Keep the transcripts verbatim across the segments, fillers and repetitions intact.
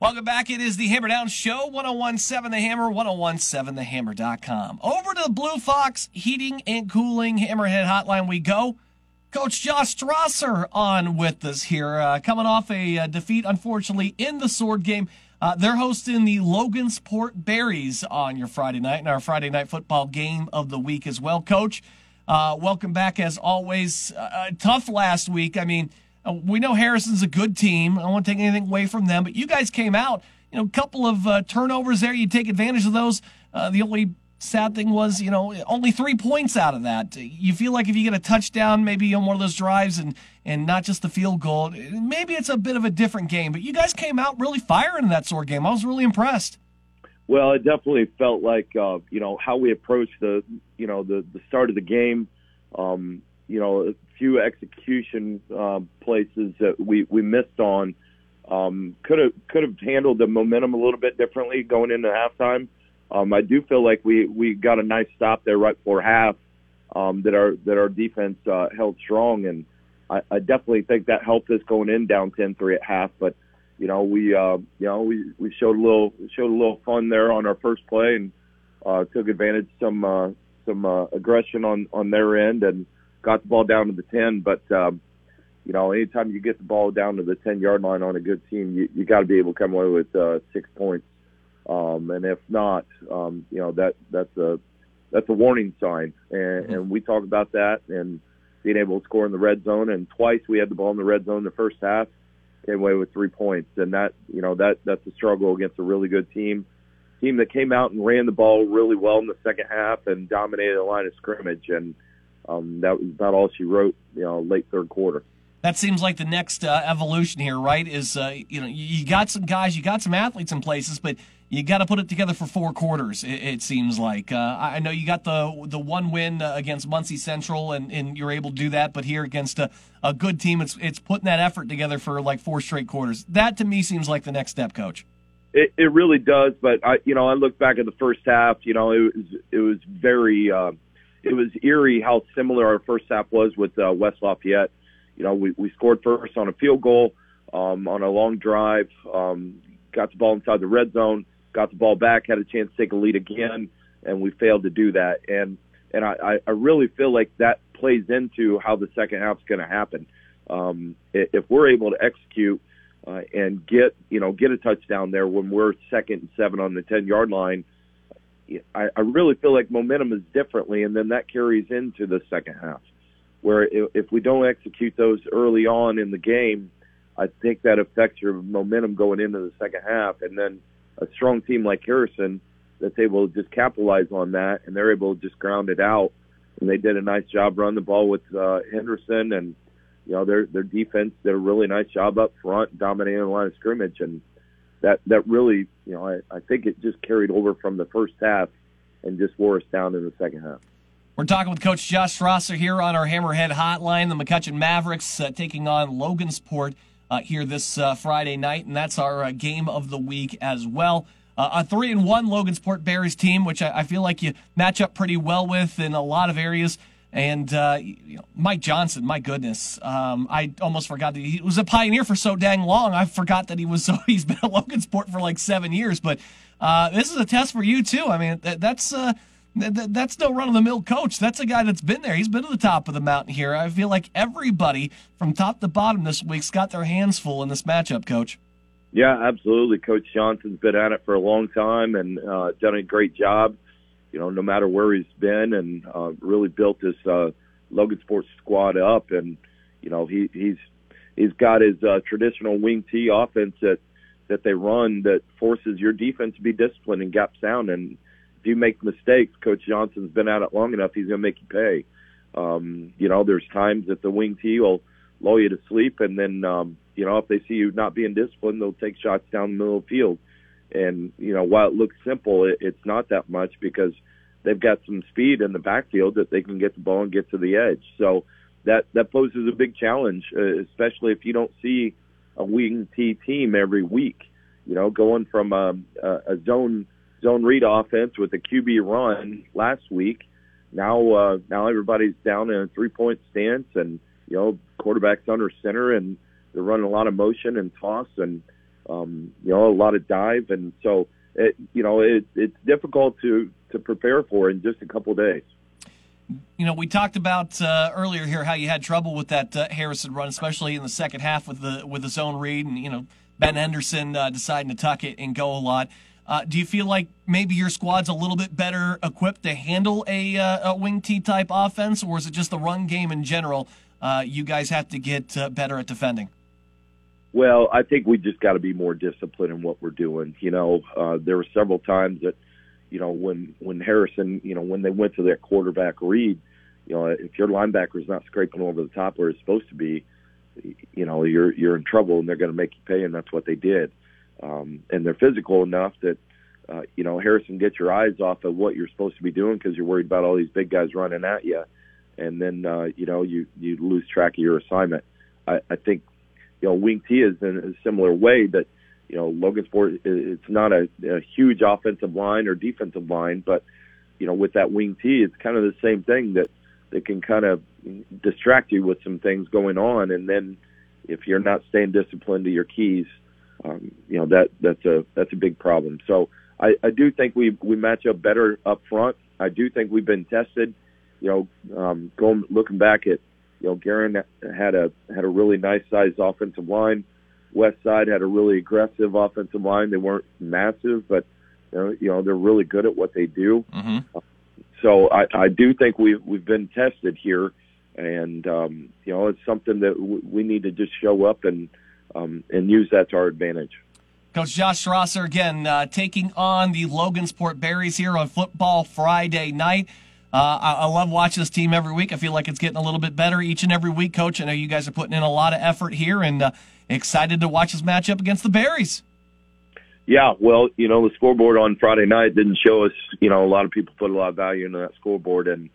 Welcome back. It is the Hammerdown Show, ten seventeen The Hammer, ten seventeen the hammer dot com. Over to the Blue Fox Heating and Cooling Hammerhead Hotline we go. Coach Josh Strasser on with us here, uh, coming off a uh, defeat, unfortunately, in the Sword Game. Uh, they're hosting the Logansport Berries on your Friday night, and our Friday night football game of the week as well. Coach, uh, welcome back as always. Uh, tough last week. I mean, we know Harrison's a good team. I don't want to take anything away from them, but you guys came out, you know, a couple of uh, turnovers there. You take advantage of those. Uh, the only sad thing was, you know, only three points out of that. You feel like if you get a touchdown, maybe on one of those drives and, and not just the field goal, maybe it's a bit of a different game, but you guys came out really firing in that sort of game. I was really impressed. Well, it definitely felt like, uh, you know, how we approached the, you know, the, the start of the game, um, you know, few execution uh, places that we, we missed on. Um, could have could have handled the momentum a little bit differently going into halftime. Um, I do feel like we, we got a nice stop there right before half um, that our that our defense uh, held strong, and I, I definitely think that helped us going in down ten three at half. But you know we uh, you know we, we showed a little showed a little fun there on our first play and uh, took advantage of some uh, some uh, aggression on, on their end and got the ball down to the ten, but, um, you know, anytime you get the ball down to the ten-yard line on a good team, you, you got to be able to come away with uh, six points. Um, and if not, um, you know, that that's a that's a warning sign. And, mm-hmm. and we talk about that and being able to score in the red zone. And twice we had the ball in the red zone the first half, came away with three points. And that, you know, that that's a struggle against a really good team, team that came out and ran the ball really well in the second half and dominated the line of scrimmage. And Um, that was about all she wrote, you know, late third quarter. That seems like the next uh, evolution here, right, is, uh, you know, you got some guys, you got some athletes in places, but you got to put it together for four quarters, it, it seems like. Uh, I know you got the the one win uh, against Muncie Central, and, and you're able to do that, but here against a, a good team, it's it's putting that effort together for, like, four straight quarters. That, to me, seems like the next step, Coach. It, it really does, but, I, you know, I look back at the first half, you know, it was, it was very uh, – it was eerie how similar our first half was with uh, West Lafayette. You know, we, we scored first on a field goal, um, on a long drive, um, got the ball inside the red zone, got the ball back, had a chance to take a lead again, and we failed to do that. And and I, I really feel like that plays into how the second half's going to happen. Um, if we're able to execute uh, and get, you know, get a touchdown there when we're second and seven on the ten-yard line, I, I really feel like momentum is differently, and then that carries into the second half, where if, if we don't execute those early on in the game, I think that affects your momentum going into the second half. And then a strong team like Harrison that's able to just capitalize on that, and they're able to just ground it out. And they did a nice job running the ball with uh, Henderson, and you know their their defense did a really nice job up front, dominating the line of scrimmage, and That that really, you know, I, I think it just carried over from the first half and just wore us down in the second half. We're talking with Coach Josh Strasser here on our Hammerhead Hotline. The McCutcheon Mavericks uh, taking on Logansport uh, here this uh, Friday night, and that's our uh, game of the week as well. Uh, a three and one Logansport Berries team, which I, I feel like you match up pretty well with in a lot of areas. And uh, you know, Mike Johnson, my goodness, um, I almost forgot that he was a pioneer for so dang long. I forgot that he was so he's been at Logansport for like seven years. But uh, this is a test for you too. I mean, that, that's uh, that, that's no run of the mill coach. That's a guy that's been there. He's been to the top of the mountain here. I feel like everybody from top to bottom this week's got their hands full in this matchup, Coach. Yeah, absolutely. Coach Johnson's been at it for a long time and uh, done a great job. You know, no matter where he's been, and uh, really built this uh, Logansport squad up. And you know, he, he's he's got his uh, traditional wing T offense that that they run that forces your defense to be disciplined and gap sound. And if you make mistakes, Coach Johnson's been at it long enough; he's going to make you pay. Um, you know, there's times that the wing T will lull you to sleep, and then um, you know, if they see you not being disciplined, they'll take shots down the middle of the field. And, you know, while it looks simple, it, it's not that much because they've got some speed in the backfield that they can get the ball and get to the edge. So that, that poses a big challenge, uh, especially if you don't see a wing T team every week. You know, going from a, a, a zone zone read offense with a Q B run last week, now uh, now everybody's down in a three-point stance and, you know, quarterback's under center and they're running a lot of motion and toss and, um, you know, a lot of dive. And so, it, you know, it, it's difficult to, to prepare for in just a couple of days. You know, we talked about uh, earlier here how you had trouble with that uh, Harrison run, especially in the second half with the with the zone read and, you know, Ben Henderson uh, deciding to tuck it and go a lot. Uh, do you feel like maybe your squad's a little bit better equipped to handle a, uh, a wing T type offense, or is it just the run game in general? Uh, you guys have to get uh, better at defending. Well, I think we just got to be more disciplined in what we're doing. You know, uh, there were several times that, you know, when when Harrison, you know, when they went to their quarterback read, you know, if your linebacker is not scraping over the top where it's supposed to be, you know, you're you're in trouble, and they're going to make you pay, and that's what they did. Um, and they're physical enough that, uh, you know, Harrison, get your eyes off of what you're supposed to be doing because you're worried about all these big guys running at you. And then, uh, you know, you, you lose track of your assignment. I, I think, you know, wing T is in a similar way that, you know, Logansport, it's not a, a huge offensive line or defensive line, but, you know, with that wing T, it's kind of the same thing that they can kind of distract you with some things going on. And then if you're not staying disciplined to your keys, Um, you know, that that's a that's a big problem. So I, I do think we we match up better up front. I do think we've been tested. You know, um, going looking back at, you know, Garen had a had a really nice sized offensive line. West Side had a really aggressive offensive line. They weren't massive, but you know they're really good at what they do. Mm-hmm. So I, I do think we've we've been tested here, and um, you know it's something that w- we need to just show up and. Um, and use that to our advantage. Coach Josh Strasser, again, uh, taking on the Logansport Berries here on Football Friday night. Uh, I, I love watching this team every week. I feel like it's getting a little bit better each and every week, Coach. I know you guys are putting in a lot of effort here and uh, excited to watch this matchup against the Berries. Yeah, well, you know, the scoreboard on Friday night didn't show us, you know, a lot of people put a lot of value into that scoreboard. And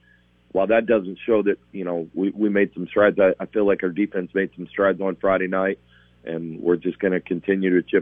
while that doesn't show that, you know, we, we made some strides, I, I feel like our defense made some strides on Friday night. And we're just going to continue to chip